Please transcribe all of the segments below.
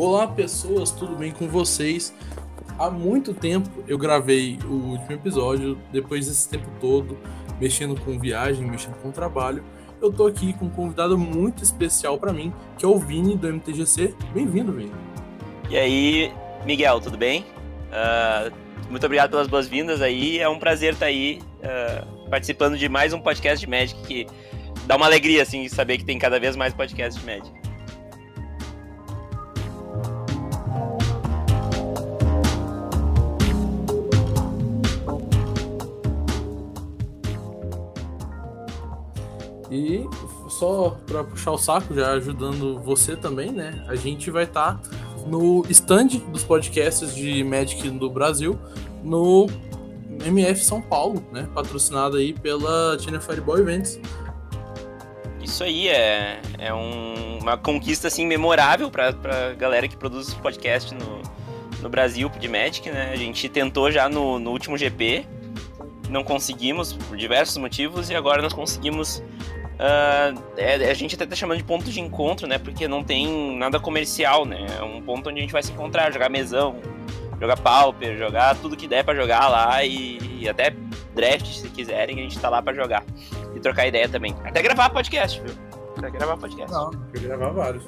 Olá pessoas, tudo bem com vocês? Há muito tempo eu gravei o último episódio, depois desse tempo todo, mexendo com viagem, mexendo com trabalho, eu tô aqui com um convidado muito especial pra mim, que é o Vini do MTGC. Bem-vindo, Vini. E aí, Miguel, tudo bem? Muito obrigado pelas boas-vindas aí, é um prazer estar aí participando de mais um podcast de Magic, que dá uma alegria, assim, saber que tem cada vez mais podcasts de Magic. E só para puxar o saco, já ajudando você também, né? A gente vai estar no stand dos podcasts de Magic do Brasil, no MF São Paulo, né? Patrocinado aí pela China Fireball Events. Isso aí é uma conquista assim, memorável para a galera que produz podcast no Brasil de Magic, né? A gente tentou já no último GP, não conseguimos por diversos motivos, e agora nós conseguimos. A gente até tá chamando de ponto de encontro, né? Porque não tem nada comercial, né? É um ponto onde a gente vai se encontrar, jogar mesão, jogar pauper, jogar tudo que der pra jogar lá e até draft, se quiserem, a gente tá lá pra jogar e trocar ideia também. Até gravar podcast, viu? Até gravar podcast. Não, eu gravar vários.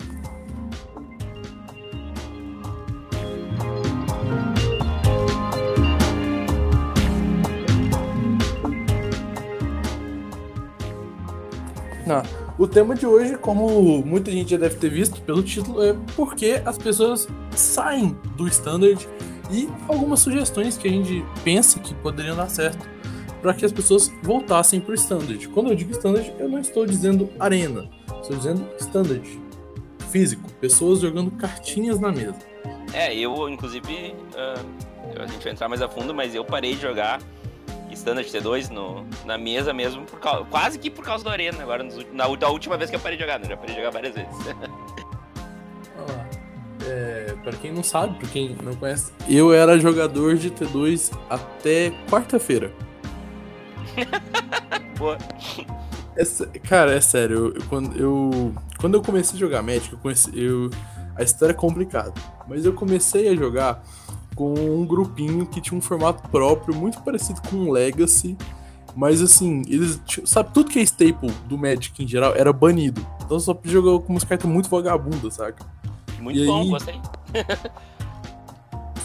Ah, o tema de hoje, como muita gente já deve ter visto pelo título, é por que as pessoas saem do Standard e algumas sugestões que a gente pensa que poderiam dar certo para que as pessoas voltassem para o Standard. Quando eu digo Standard, eu não estou dizendo arena, estou dizendo Standard físico, pessoas jogando cartinhas na mesa. Eu inclusive, a gente vai entrar mais a fundo, mas eu parei de jogar Standard T2 na mesa mesmo, quase que por causa da arena, agora da última vez que eu parei de jogar, né? Já parei de jogar várias vezes. Pra quem não sabe, pra quem não conhece, eu era jogador de T2 até quarta-feira. Boa. Cara, é sério, quando eu comecei a jogar Magic, a história é complicada, mas eu comecei a jogar com um grupinho que tinha um formato próprio, muito parecido com um Legacy, mas assim, eles sabe, tudo que é staple do Magic em geral era banido, então só jogou com umas cartas muito vagabundas, saca? Muito e bom, aí... gostei.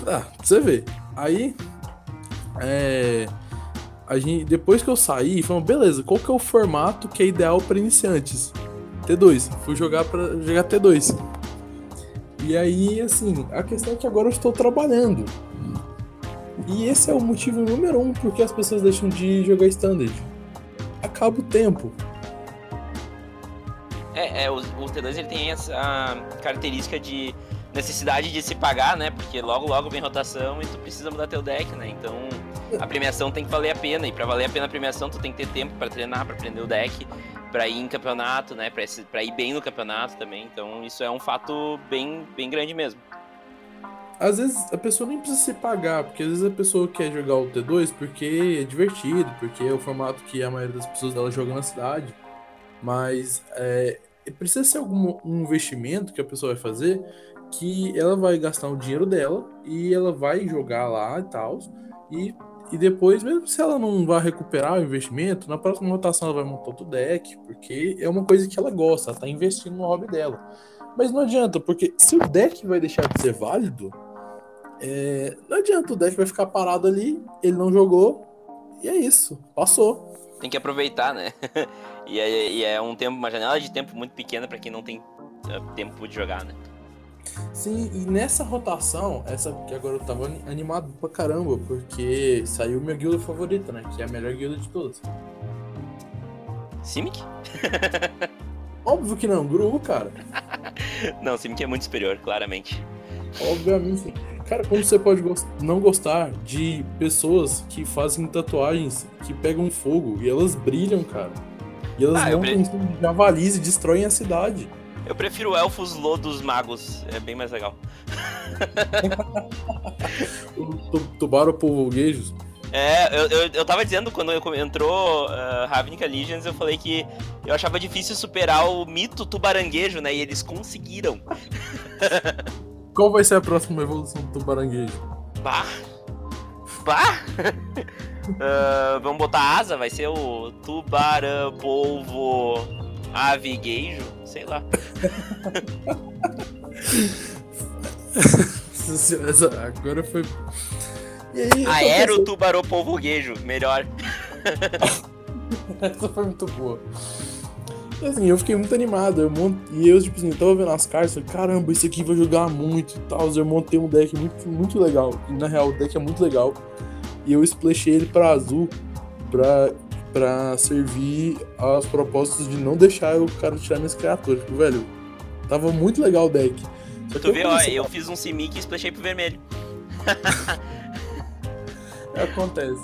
Pra você ver. Aí, a gente, depois que eu saí, falamos, beleza, qual que é o formato que é ideal para iniciantes? T2, fui jogar pra jogar T2. E aí, assim, a questão é que agora eu estou trabalhando. E esse é o motivo número 1 porque as pessoas deixam de jogar Standard. Acaba o tempo. O T2 ele tem essa característica de necessidade de se pagar, né? Porque logo vem rotação e tu precisa mudar teu deck, né? Então a premiação tem que valer a pena. E pra valer a pena a premiação, tu tem que ter tempo pra treinar, pra aprender o deck, para ir em campeonato, né? Para ir bem no campeonato também. Então, isso é um fato bem, bem grande mesmo. Às vezes, a pessoa nem precisa se pagar, porque às vezes a pessoa quer jogar o T2 porque é divertido, porque é o formato que a maioria das pessoas dela joga na cidade. Mas precisa ser um investimento que a pessoa vai fazer, que ela vai gastar o dinheiro dela e ela vai jogar lá e tal. E depois, mesmo se ela não vai recuperar o investimento, na próxima rotação ela vai montar outro deck, porque é uma coisa que ela gosta, ela tá investindo no hobby dela. Mas não adianta, porque se o deck vai deixar de ser válido, não adianta, o deck vai ficar parado ali, ele não jogou, e é isso, passou. Tem que aproveitar, né? e é um tempo, uma janela de tempo muito pequena para quem não tem tempo de jogar, né? Sim, e nessa rotação, essa que agora eu tava animado pra caramba, porque saiu minha guilda favorita, né? Que é a melhor guilda de todas. Simic? Óbvio que não, Guru, cara. Não, Simic é muito superior, claramente. Obviamente, sim. Cara, como você pode não gostar de pessoas que fazem tatuagens que pegam fogo e elas brilham, cara. E elas não consomem javalis e destroem a cidade. Eu prefiro elfos lodos magos, é bem mais legal. Tubaranguejos? Eu tava dizendo quando entrou Ravnica Legends, eu falei que eu achava difícil superar o mito tubaranguejo, né? E eles conseguiram. Qual vai ser a próxima evolução do Tubaranguejo? Vamos botar asa, vai ser o Tubarapolvo Aviguejo, sei lá. Agora foi... Aero Tubaropolvoguejo, melhor. Essa foi muito boa. E assim, eu fiquei muito animado. E eu, tipo assim, tava vendo as cartas, falei, caramba, isso aqui vai jogar muito e tal. Eu montei um deck muito, muito legal. E, na real, o deck é muito legal. E eu splashei ele pra azul pra servir aos propósitos de não deixar o cara tirar minhas criaturas. Tipo, velho, tava muito legal o deck. Tu vê, ó, eu fiz um Simic e splashei pro vermelho. Acontece.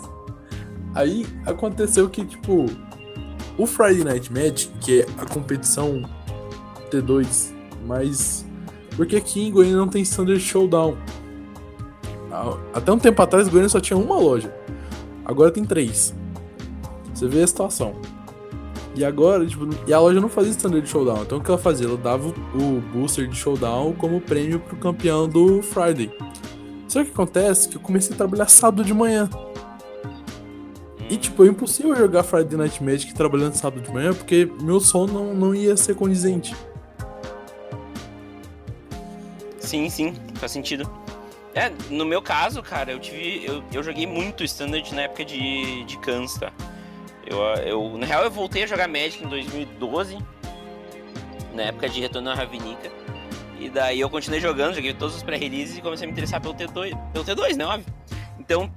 Aí aconteceu que, tipo, o Friday Night Match, que é a competição T2, mas porque aqui em Goiânia não tem Standard Showdown. Até um tempo atrás, Goiânia só tinha uma loja. Agora tem 3. Você vê a situação. E agora, tipo, e a loja não fazia Standard Showdown. Então o que ela fazia? Ela dava o booster de Showdown como prêmio pro campeão do Friday. Só que acontece que eu comecei a trabalhar sábado de manhã. E, tipo, é impossível jogar Friday Night Magic trabalhando sábado de manhã, porque meu sono não ia ser condizente. Sim, faz sentido. É, no meu caso, cara, eu joguei muito Standard na época de Cansta. Na real, eu voltei a jogar Magic em 2012, na época de Retorno à Ravnica. E daí eu continuei jogando, joguei todos os pré-releases e comecei a me interessar pelo T2, né, óbvio. Então,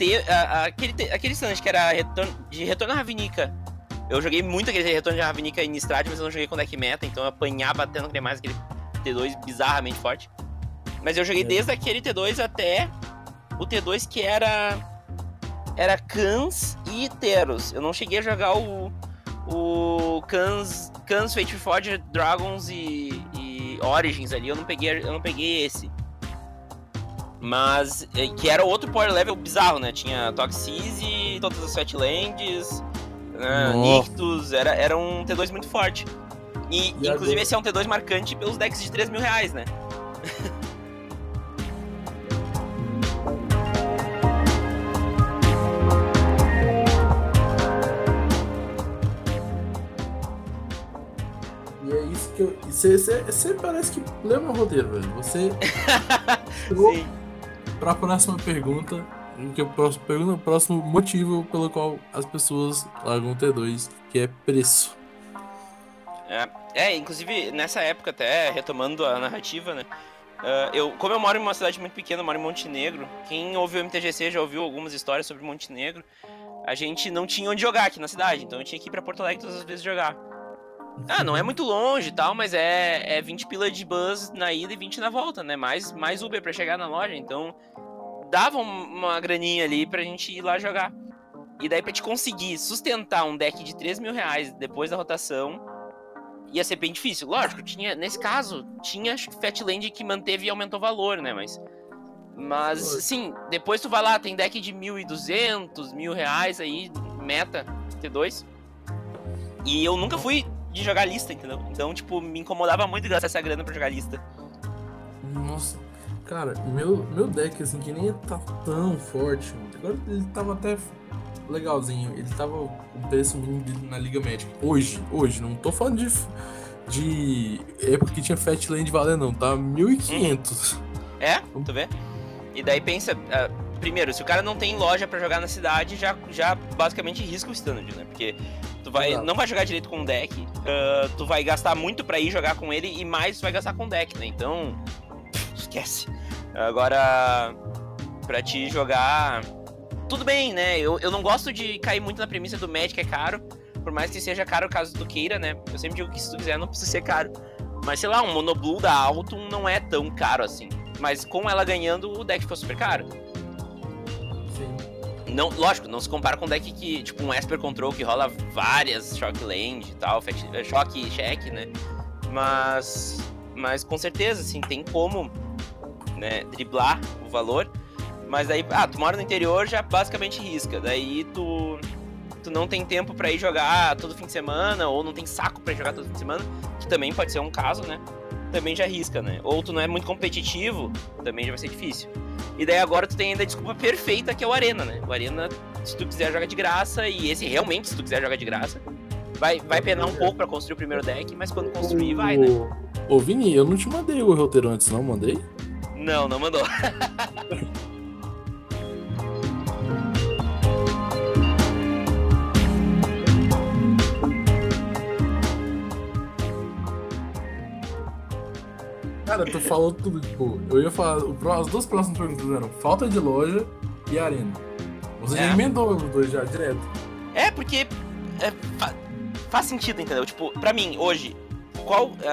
aquele stand que era de Retorno à Ravnica, eu joguei muito aquele Retorno à Ravnica em Estrade, mas eu não joguei com deck meta, então eu apanhava até não querer mais aquele T2 bizarramente forte. Mas eu joguei desde aquele T2 até o T2 que era Kans e Teros. Eu não cheguei a jogar o Kans, Fate Reforged, Dragons e Origins ali, eu não peguei esse. Mas, que era outro power level bizarro, né? Tinha Toxizzy, todas as Fatlands, Nictus, era um T2 muito forte. E inclusive esse é um T2 marcante pelos decks de R$3.000, né? E é isso que eu... Você parece que leu meu roteiro, velho. Você... Sim. Para a próxima pergunta, que eu posso perguntar o próximo motivo pelo qual as pessoas largam o T2, que é preço. Inclusive nessa época, até retomando a narrativa, né? Como eu moro em uma cidade muito pequena, eu moro em Montenegro. Quem ouviu o MTGC já ouviu algumas histórias sobre Montenegro. A gente não tinha onde jogar aqui na cidade, então eu tinha que ir para Porto Alegre todas as vezes jogar. Não é muito longe e tal, mas é 20 pila de bus na ida e 20 na volta, né? Mais Uber pra chegar na loja, então dava uma graninha ali pra gente ir lá jogar. E daí pra te conseguir sustentar um deck de R$3.000 depois da rotação, ia ser bem difícil. Lógico, nesse caso, tinha Fatland que manteve e aumentou o valor, né? Mas sim, depois tu vai lá, tem deck de R$1.200, R$1.000 aí, meta, T2. E eu nunca fui de jogar lista, entendeu? Então, tipo, me incomodava muito gastar essa grana pra jogar lista. Nossa, cara, meu deck, assim, que nem tá tão forte, agora ele tava até legalzinho, ele tava o preço mínimo dele na Liga Magic. Hoje, não tô falando de época que tinha Fatland valendo, não, tá? 1.500. É, tu vê? E daí pensa, primeiro, se o cara não tem loja pra jogar na cidade, já basicamente risca o standard, né? Porque... não vai jogar direito com o deck, tu vai gastar muito pra ir jogar com ele e mais tu vai gastar com o deck, né? Então, esquece. Agora, pra te jogar, tudo bem, né? Eu não gosto de cair muito na premissa do Magic é caro, por mais que seja caro caso tu queira, né? Eu sempre digo que se tu quiser não precisa ser caro. Mas sei lá, um Monoblue da Alton não é tão caro assim. Mas com ela ganhando, o deck ficou super caro. Não, lógico, não se compara com um deck que, tipo, um Esper Control que rola várias Shock Land e tal, Shock, Check, né? Mas com certeza, assim, tem como, né, driblar o valor. Mas daí, tu mora no interior, já basicamente risca. Daí tu não tem tempo pra ir jogar todo fim de semana, ou não tem saco pra jogar todo fim de semana, que também pode ser um caso, né? também já risca, né? Ou tu não é muito competitivo, também já vai ser difícil. E daí agora tu tem ainda a desculpa perfeita, que é o Arena, né? O Arena, se tu quiser jogar de graça, e esse realmente, se tu quiser jogar de graça, vai penar um pouco pra construir o primeiro deck, mas quando construir, vai, né? Ô Vini, eu não te mandei o roteiro antes, não? Mandei? Não, não mandou. Cara, tu falou tudo, tipo, eu ia falar, as duas próximas perguntas eram falta de loja e arena. Você já emendou os dois já, direto. É, porque faz sentido, entendeu? Tipo, pra mim, hoje,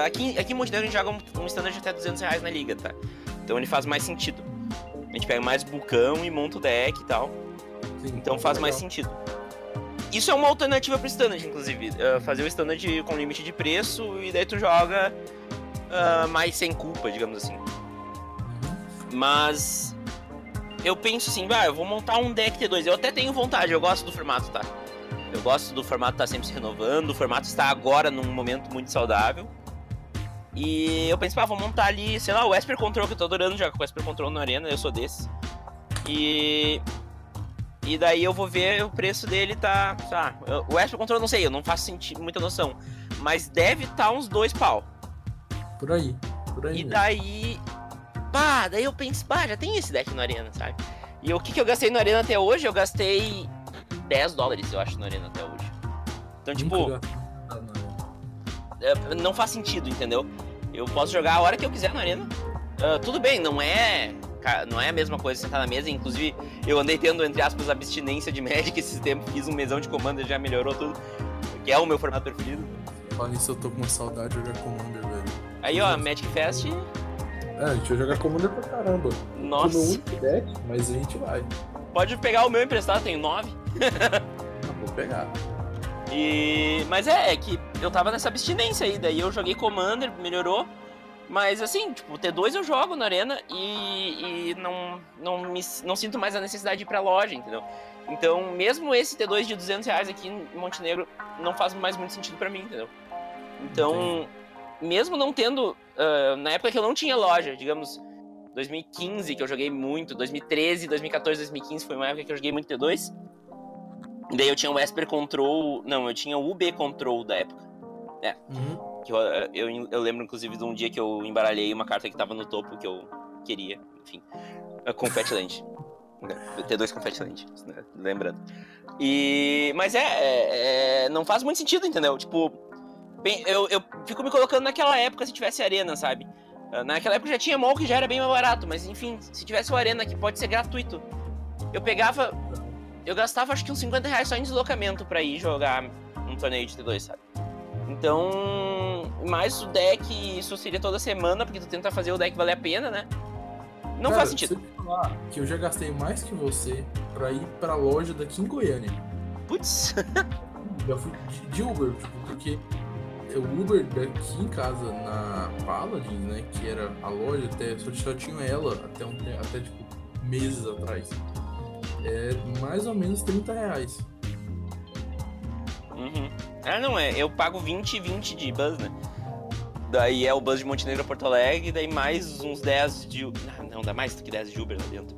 aqui em Montenegro a gente joga um standard de até R$200 na liga, tá? Então ele faz mais sentido. A gente pega mais bucão e monta o deck e tal. Sim, então faz mais sentido. Isso é uma alternativa pro standard, inclusive. Fazer o standard com limite de preço e daí tu joga... mais sem culpa, digamos assim. Mas eu penso assim, eu vou montar um deck T2. Eu até tenho vontade, eu gosto do formato, tá? Eu gosto do formato estar sempre se renovando. O formato está agora num momento muito saudável. E eu penso, vou montar ali, sei lá, o Esper Control, que eu tô adorando jogar com o Esper Control na arena. Eu sou desse. E daí eu vou ver o preço dele, tá? O Esper Control eu não sei, eu não faço muita noção, mas deve estar uns £2. Por aí. E daí... daí eu penso, já tem esse deck na arena, sabe? E o que eu gastei na arena até hoje? Eu gastei $10, eu acho, na arena até hoje. Então, tipo... não faz sentido, entendeu? Eu posso jogar a hora que eu quiser na arena. Tudo bem, não é a mesma coisa sentar na mesa. Inclusive, eu andei tendo, entre aspas, abstinência de Magic esses tempos. Fiz um mesão de Commander, já melhorou tudo. Que é o meu formato preferido. Fala isso, eu tô com uma saudade de jogar Commander, velho. Aí, ó, Magic Fest. A gente vai jogar Commander pra caramba. Nossa. No único deck, mas a gente vai. Pode pegar o meu emprestado, tenho 9. Vou pegar. Mas é que eu tava nessa abstinência aí, daí eu joguei Commander, melhorou. Mas assim, tipo, o T2 eu jogo na arena e não sinto mais a necessidade de ir pra loja, entendeu? Então, mesmo esse T2 de R$200 aqui em Montenegro não faz mais muito sentido pra mim, entendeu? Então... Entendi. Mesmo não tendo, na época que eu não tinha loja, digamos, 2015 que eu joguei muito, 2013, 2014, 2015 foi uma época que eu joguei muito T2. Daí eu tinha o Esper Control, eu tinha o UB Control da época. Que eu lembro inclusive de um dia que eu embaralhei uma carta que tava no topo que eu queria, enfim, com Fatlands. T2 com Fatlands, né? Lembrando. Mas não faz muito sentido, entendeu? Tipo... Bem, eu fico me colocando naquela época se tivesse arena, sabe? Naquela época já tinha mall que já era bem mais barato, mas enfim, se tivesse o arena que pode ser gratuito, eu gastava acho que uns R$50 só em deslocamento pra ir jogar um torneio de T2, sabe? Então, mais o deck, isso seria toda semana, porque tu tenta fazer o deck valer a pena, né? Não, cara, faz sentido. Você falar que eu já gastei mais que você pra ir pra loja daqui em Goiânia. Putz! Eu fui de Uber, tipo, porque... o Uber daqui em casa, na Paladin, né, que era a loja, até só tinha ela até tipo, meses atrás, mais ou menos R$30. Eu pago 20 de bus, né, daí é o bus de Montenegro a Porto Alegre, daí mais uns 10 de... não, dá mais do que 10 de Uber lá dentro.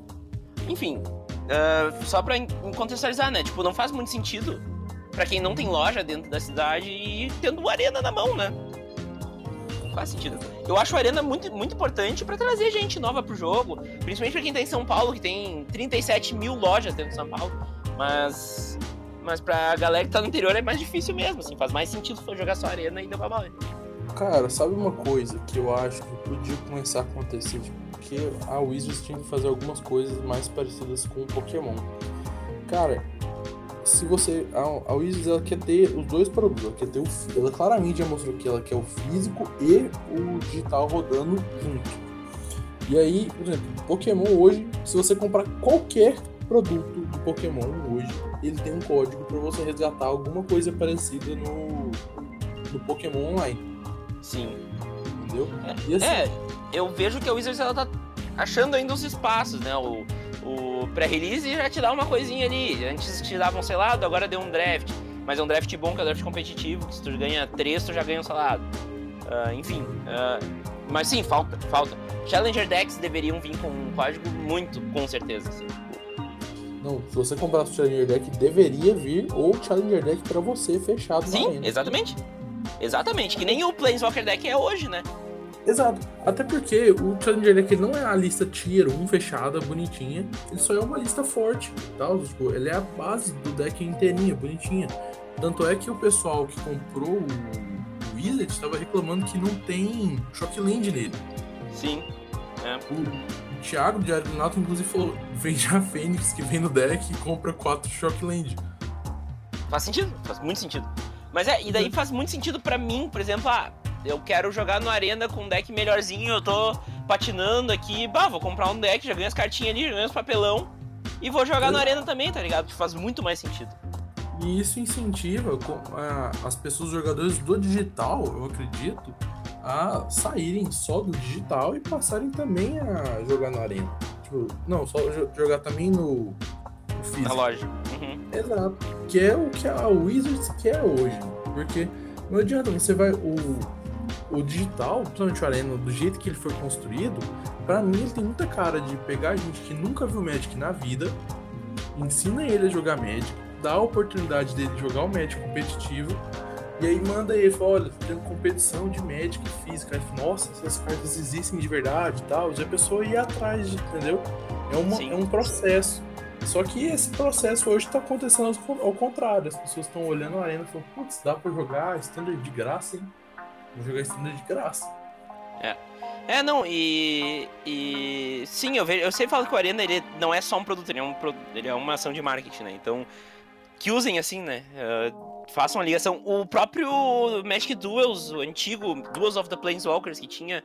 Enfim, só pra contextualizar, né, tipo, não faz muito sentido pra quem não tem loja dentro da cidade e tendo o Arena na mão, né? Não faz sentido. Eu acho o Arena muito, muito importante pra trazer gente nova pro jogo, principalmente pra quem tá em São Paulo, que tem 37 mil lojas dentro de São Paulo, mas pra galera que tá no interior é mais difícil mesmo, assim, faz mais sentido jogar só Arena e derrubar a bola. Cara, sabe uma coisa que eu acho que podia começar a acontecer? Porque a Wizards tinha que fazer algumas coisas mais parecidas com o Pokémon. Cara, se você... A Wizards, ela quer ter os dois produtos. Ela quer ter ela claramente já mostrou que ela quer o físico e o digital rodando junto. E aí, por exemplo, Pokémon hoje, se você comprar qualquer produto de Pokémon hoje, ele tem um código para você resgatar alguma coisa parecida no Pokémon Online. Sim. Entendeu? E assim, eu vejo que a Wizards, ela tá achando ainda os espaços, né? O pré-release já te dá uma coisinha ali. Antes te davam um selado, agora deu um draft. Mas é um draft bom, que é um draft competitivo, que se tu ganha 3, tu já ganha um selado. Enfim, Mas sim, falta. Challenger decks deveriam vir com um código muito, com certeza. Sim. Não, se você comprasse o Challenger deck, deveria vir ou Challenger deck pra você fechado. Sim, exatamente. Exatamente, que nem o Planeswalker deck é hoje, né? Exato, até porque o Challenger deck não é a lista tier 1 fechada, bonitinha, ele só é uma lista forte, tá? Ele é a base do deck inteirinha, bonitinha. Tanto é que o pessoal que comprou o Wizard estava reclamando que não tem Shock Land nele. Sim, é. O Thiago de Arlinato, inclusive, falou: vende a Fênix que vem no deck e compra 4 Shock Land. Faz sentido, faz muito sentido. Mas é, e daí faz muito sentido pra mim, por exemplo, eu quero jogar no Arena com um deck melhorzinho, eu tô patinando aqui, vou comprar um deck, já ganho as cartinhas ali, já ganho os papelão, e vou jogar no Arena também, tá ligado? Porque faz muito mais sentido. E isso incentiva as pessoas, os jogadores do digital, eu acredito, a saírem só do digital e passarem também a jogar na arena. Tipo, não, só jogar também no físico. Na loja. Uhum. Exato. Que é o que a Wizards quer hoje. Porque não adianta, você vai... O digital, principalmente o Arena, do jeito que ele foi construído, pra mim ele tem muita cara de pegar gente que nunca viu Magic na vida, ensina ele a jogar Magic, dá a oportunidade dele jogar o Magic competitivo, e aí manda ele, fala: olha, tô tendo competição de Magic e física. Nossa, essas cartas existem de verdade e tal. E a pessoa ia atrás, entendeu? É um processo. Só que esse processo hoje tá acontecendo ao contrário. As pessoas estão olhando a arena e falam: putz, dá pra jogar Standard de graça, hein? Vou jogar Standard de graça. Sim, eu sempre falo que o Arena, ele não é só um produto, ele é uma ação de marketing, né? Então, que usem assim, né? Façam a ligação. O próprio Magic Duels, o antigo Duels of the Planeswalkers que tinha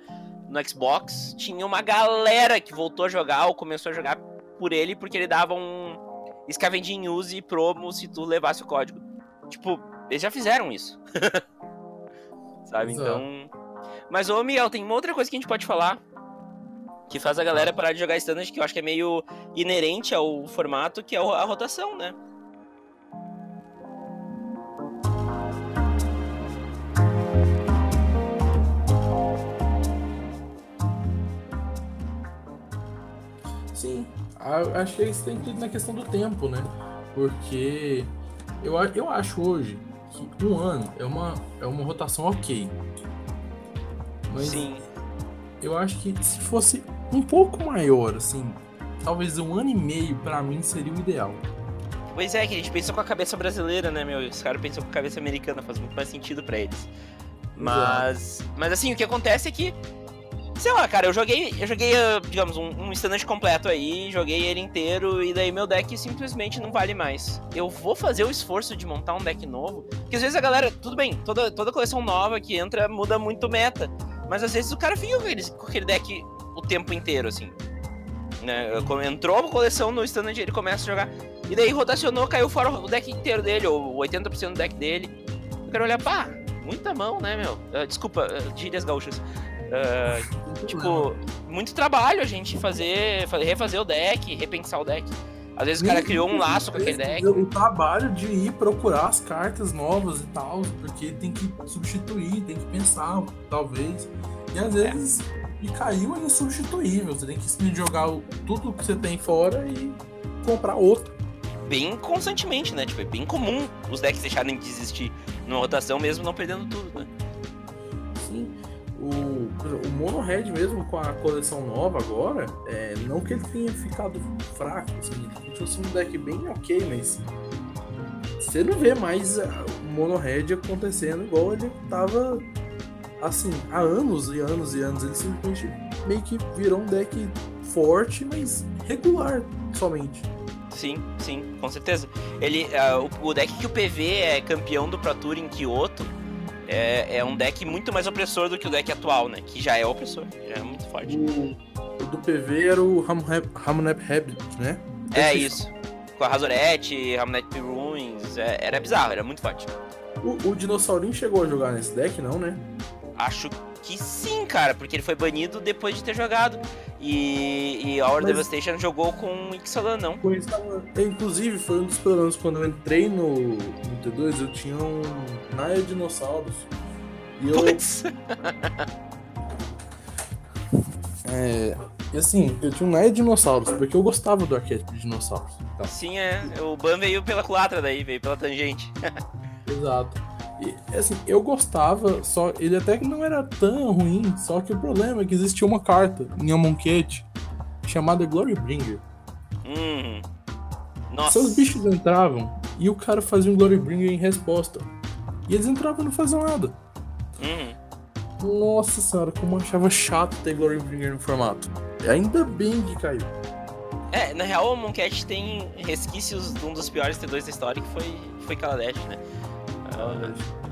no Xbox, tinha uma galera que voltou a jogar ou começou a jogar por ele, porque ele dava um scavenging use e promo se tu levasse o código. Tipo, eles já fizeram isso. Sabe, então... Mas, ô Miguel, tem uma outra coisa que a gente pode falar que faz a galera parar de jogar Standard, que eu acho que é meio inerente ao formato, que é a rotação, né? Sim, acho que isso tem tudo na questão do tempo, né? Porque eu acho hoje que um ano é uma rotação ok. Mas sim, eu acho que se fosse um pouco maior, assim, talvez um ano e meio, pra mim, seria o ideal. Pois é, que a gente pensa com a cabeça brasileira, né, meu? Os caras pensam com a cabeça americana, faz muito mais sentido pra eles. Mas assim, o que acontece é que, sei lá, cara, eu joguei digamos, um Standard completo aí, joguei ele inteiro, e daí meu deck simplesmente não vale mais. Eu vou fazer o esforço de montar um deck novo, porque às vezes a galera, tudo bem, toda coleção nova que entra muda muito meta. Mas às vezes o cara fica com aquele deck o tempo inteiro, assim, né? Entrou a coleção no Standard, ele começa a jogar, e daí rotacionou, caiu fora o deck inteiro dele, ou 80% do deck dele. Eu quero olhar, muita mão, né, meu? Desculpa, gírias gaúchas. Tipo, muito trabalho a gente refazer o deck, repensar o deck. Às vezes o cara criou um laço com aquele deck. O trabalho de ir procurar as cartas novas e tal, porque tem que substituir, tem que pensar, talvez. E às vezes caiu é insubstituível. Você tem que jogar tudo que você tem fora e comprar outro. Bem constantemente, né? Tipo, é bem comum os decks deixarem de existir numa rotação, mesmo não perdendo tudo, né? Sim. O Mono Red mesmo, com a coleção nova agora, não que ele tenha ficado fraco, assim, ele trouxe um deck bem ok, mas você não vê mais o Mono Red acontecendo igual ele tava, assim, há anos e anos e anos. Ele simplesmente meio que virou um deck forte, mas regular somente. Sim, com certeza. Ele, o deck que o PV é campeão do Pro Tour em Kyoto é um deck muito mais opressor do que o deck atual, né? Que já é opressor, já é muito forte. O do PV era o Ramonep Habit, né? Isso. Com a Razorette, Ramonep Ruins, era bizarro, era muito forte. O Dinossaurinho chegou a jogar nesse deck, não, né? Acho que sim, cara, porque ele foi banido depois de ter jogado. E a Our Devastation jogou com o Ixalan, não? Com o Ixalan. Inclusive, foi um dos problemas. Quando eu entrei no T2, eu tinha um Naya Dinossauros. E eu... Putz! E assim, eu tinha um Naya dinossauros, porque eu gostava do arquétipo de dinossauros. Então. Sim, é. O Ban veio pela culatra daí, veio pela tangente. Exato. E assim, eu gostava, só ele até que não era tão ruim, só que o problema é que existia uma carta em Amonkhet chamada Glorybringer. Nossa. Seus bichos entravam e o cara fazia um Glorybringer em resposta. E eles entravam e não faziam nada. Nossa senhora, como eu achava chato ter Glorybringer no formato. Ainda bem que caiu. É, na real, o Amonkhet tem resquícios de um dos piores T2 da história, que foi Kaladesh, né?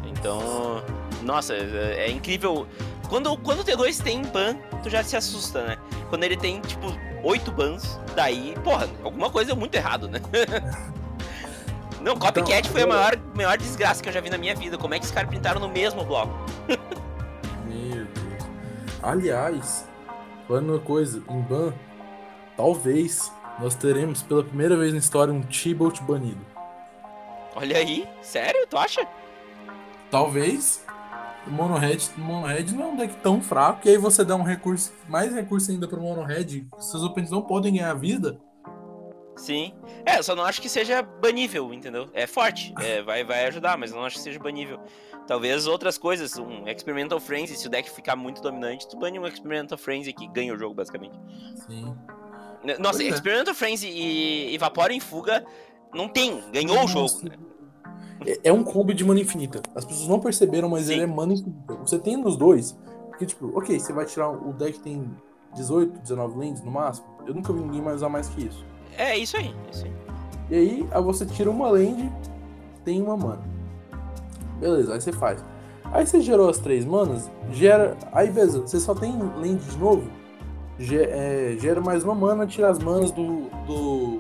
Então, nossa, é incrível. Quando o T2 tem ban, tu já se assusta, né? Quando ele tem, tipo, 8 bans, daí, porra, alguma coisa é muito errado, né? Não, Copycat então, foi a maior desgraça que eu já vi na minha vida. Como é que os caras pintaram no mesmo bloco? Meu Deus. Aliás, falando uma coisa, em ban, talvez nós teremos pela primeira vez na história um T-Bolt banido. Olha aí, sério? Tu acha? Talvez. O Mono Red não é um deck tão fraco, que aí você dá um recurso, mais recurso ainda pro Mono Red, seus oponentes não podem ganhar vida. Sim. É, eu só não acho que seja banível, entendeu? É forte, vai ajudar, mas eu não acho que seja banível. Talvez outras coisas, um Experimental Frenzy, se o deck ficar muito dominante, tu bane um Experimental Frenzy que ganha o jogo, basicamente. Sim. Nossa, pois Experimental Frenzy e Evapora em Fuga não tem, ganhou o jogo. Né? É um combo de mana infinita. As pessoas não perceberam, mas sim, ele é mana infinita. Você tem nos dois, porque tipo, ok, você vai tirar o deck que tem 18, 19 lands no máximo. Eu nunca vi ninguém mais usar mais que isso. É isso aí. E aí você tira uma land, tem uma mana. Beleza, aí você faz. Aí você gerou as 3 manas, gera... Aí beleza, você só tem land de novo, gera mais uma mana, tira as manas do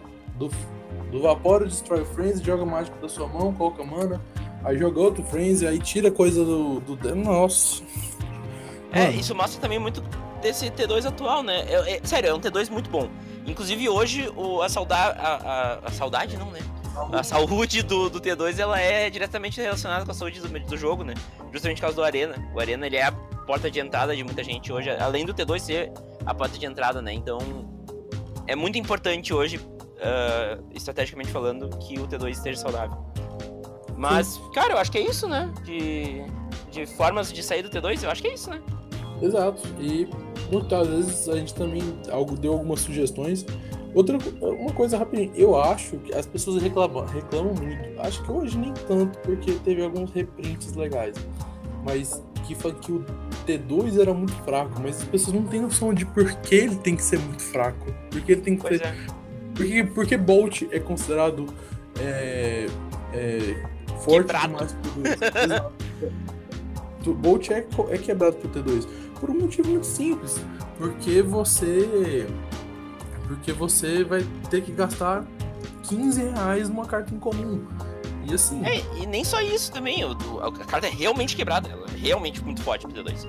Vapor, destrói o Frenzy, joga o mágico da sua mão, coloca mana, aí joga outro Frenzy, aí tira coisa do... Nossa. É, isso mostra também muito desse T2 atual, né? Sério, é um T2 muito bom. Inclusive hoje, a saúde do T2, ela é diretamente relacionada com a saúde do jogo, né? Justamente por causa do Arena. O Arena, ele é a porta de entrada de muita gente hoje, além do T2 ser a porta de entrada, né? Então, é muito importante hoje, estrategicamente falando, que o T2 esteja saudável. Mas, sim, cara, eu acho que é isso, né? De formas de sair do T2, eu acho que é isso, né? Exato, e muitas vezes a gente também deu algumas sugestões. Uma coisa rapidinho, eu acho que as pessoas reclamam muito. Acho que hoje nem tanto, porque teve alguns reprints legais. Mas que o T2 era muito fraco, mas as pessoas não têm noção de por que ele tem que ser muito fraco. Porque ele tem que ser... Porque Bolt é considerado forte demais pro T2. Exato. Bolt é quebrado pro T2. Por um motivo muito simples, porque você vai ter que gastar R$15 numa carta incomum, e assim... e nem só isso também, a carta é realmente quebrada, ela é realmente muito forte pro T2.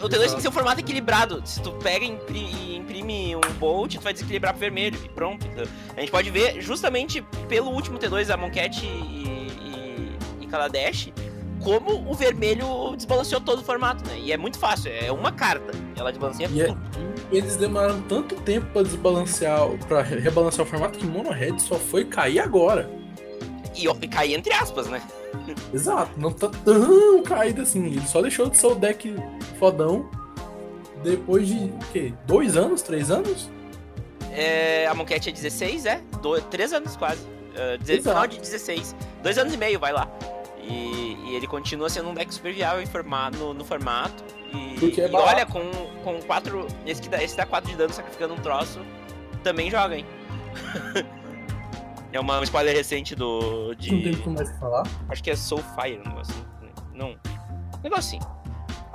O T2 tem que ser um formato equilibrado, se tu pega e imprime um Bolt, tu vai desequilibrar pro vermelho, e pronto. A gente pode ver, justamente pelo último T2, a Amonkhet e Kaladesh, como o vermelho desbalanceou todo o formato, né? E é muito fácil, é uma carta, ela desbalanceia tudo. Eles demoraram tanto tempo pra desbalancear, pra rebalancear o formato, que Mono Red só foi cair agora. E cair entre aspas, né? Exato, não tá tão caído assim, ele só deixou de ser o deck fodão depois de, o quê? 2 anos, 3 anos? A Monquete é 16, 3 anos quase, final de 16, 2 anos e meio, vai lá. E ele continua sendo um deck super viável no formato. E olha, com 4. Esse dá 4 de dano sacrificando um troço. Também joga, hein? É um spoiler recente do. Não tem como mais falar. Acho que é Soulfire, um negócio assim. Não. Um negócio assim.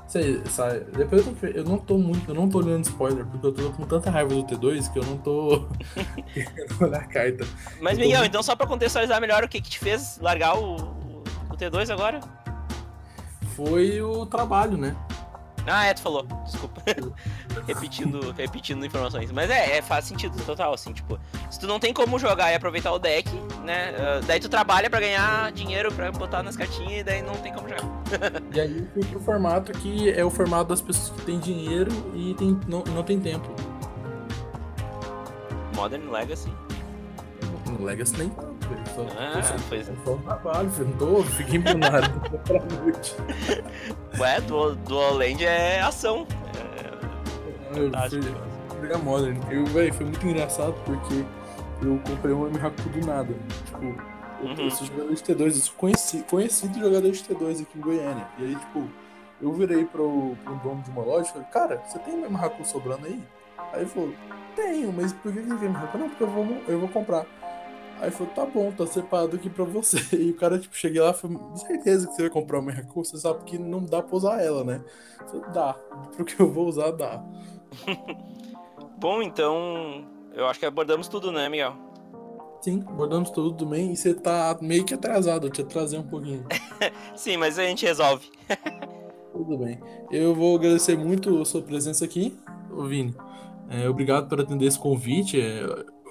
Sei, sabe? Depois eu não tô olhando spoiler, porque eu tô com tanta raiva do T2 que eu não tô querendo olhar a carta. Mas, Miguel, então só pra contextualizar melhor o que te fez largar o T2 agora? Foi o trabalho, né? Ah, é, tu falou, desculpa. repetindo informações. Mas faz sentido total, assim, tipo, se tu não tem como jogar e aproveitar o deck, né? Daí tu trabalha pra ganhar dinheiro pra botar nas cartinhas e daí não tem como jogar. E aí fica o formato que é o formato das pessoas que tem dinheiro e não tem tempo. Modern Legacy. No Legacy nem tanto. Só um trabalho, fiquei empenado. Ué, Dual Land é ação. É Modern. Foi muito engraçado porque eu comprei um M.Haku do nada. Tipo, eu sou jogador de T2, eu sou conhecido jogador de T2 aqui em Goiânia. E aí, tipo, eu virei pro dono de uma loja e falei, cara, você tem um M.Haku sobrando aí? Aí ele falou, tenho, mas por que você quer M.Haku? Não, porque eu vou comprar. Aí falou, tá bom, tá separado aqui pra você. E o cara, tipo, cheguei lá e falei, com certeza que você vai comprar uma M.Haku, você sabe que não dá pra usar ela, né? Eu falei, dá, pro que eu vou usar, dá. Bom, então, eu acho que abordamos tudo, né, Miguel? Sim, abordamos tudo também, e você tá meio que atrasado, eu te atrasei um pouquinho. Sim, mas a gente resolve. Tudo bem. Eu vou agradecer muito a sua presença aqui, Vini. Obrigado por atender esse convite.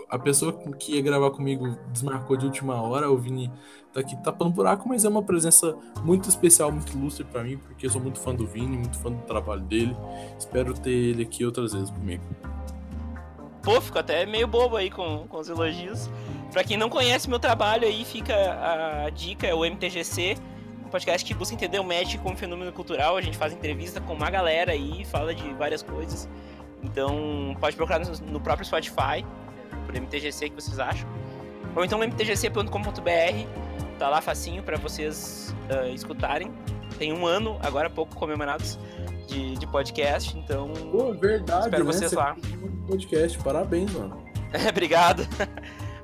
A pessoa que ia gravar comigo desmarcou de última hora, o Vini tá aqui tapando buraco, mas é uma presença muito especial, muito ilustre pra mim, porque eu sou muito fã do Vini, muito fã do trabalho dele. Espero ter ele aqui outras vezes comigo. Pô, fico até meio bobo aí com os elogios. Pra quem não conhece meu trabalho aí, fica a dica, é o MTGC, um podcast que busca entender o Magic como fenômeno cultural. A gente faz entrevista com uma galera aí, fala de várias coisas. Então, pode procurar no próprio Spotify, por MTGC, que vocês acham, ou então mtgc.com.br, tá lá facinho pra vocês escutarem. Tem 1 ano, agora há pouco, comemorados de podcast, então verdade, espero, né? Vocês lá. Podcast, parabéns, mano. Obrigado.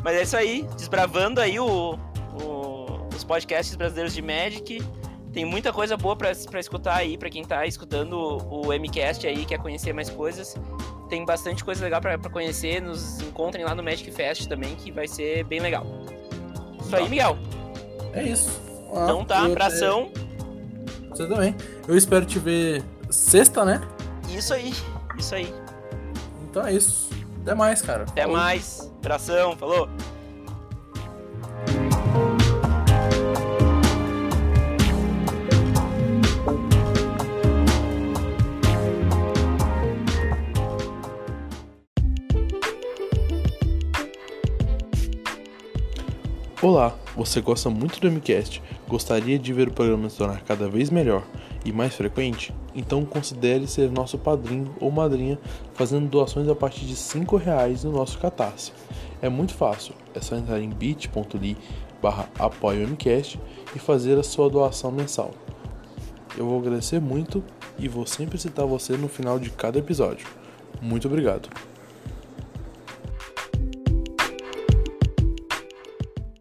Mas é isso aí, desbravando aí os podcasts brasileiros de Magic. Tem muita coisa boa pra escutar aí, pra quem tá escutando o MCast aí, quer conhecer mais coisas. Tem bastante coisa legal pra conhecer, nos encontrem lá no Magic Fest também, que vai ser bem legal. Isso aí, Miguel. É isso. Então tá, abração. Você também. Eu espero te ver sexta, né? Isso aí. Então é isso. Até mais, cara. Até falou. Mais. Abração, falou. Olá, você gosta muito do MCast? Gostaria de ver o programa se tornar cada vez melhor e mais frequente? Então considere ser nosso padrinho ou madrinha fazendo doações a partir de R$5 no nosso Catarse. É muito fácil, é só entrar em bit.ly/apoiomcast e fazer a sua doação mensal. Eu vou agradecer muito e vou sempre citar você no final de cada episódio. Muito obrigado!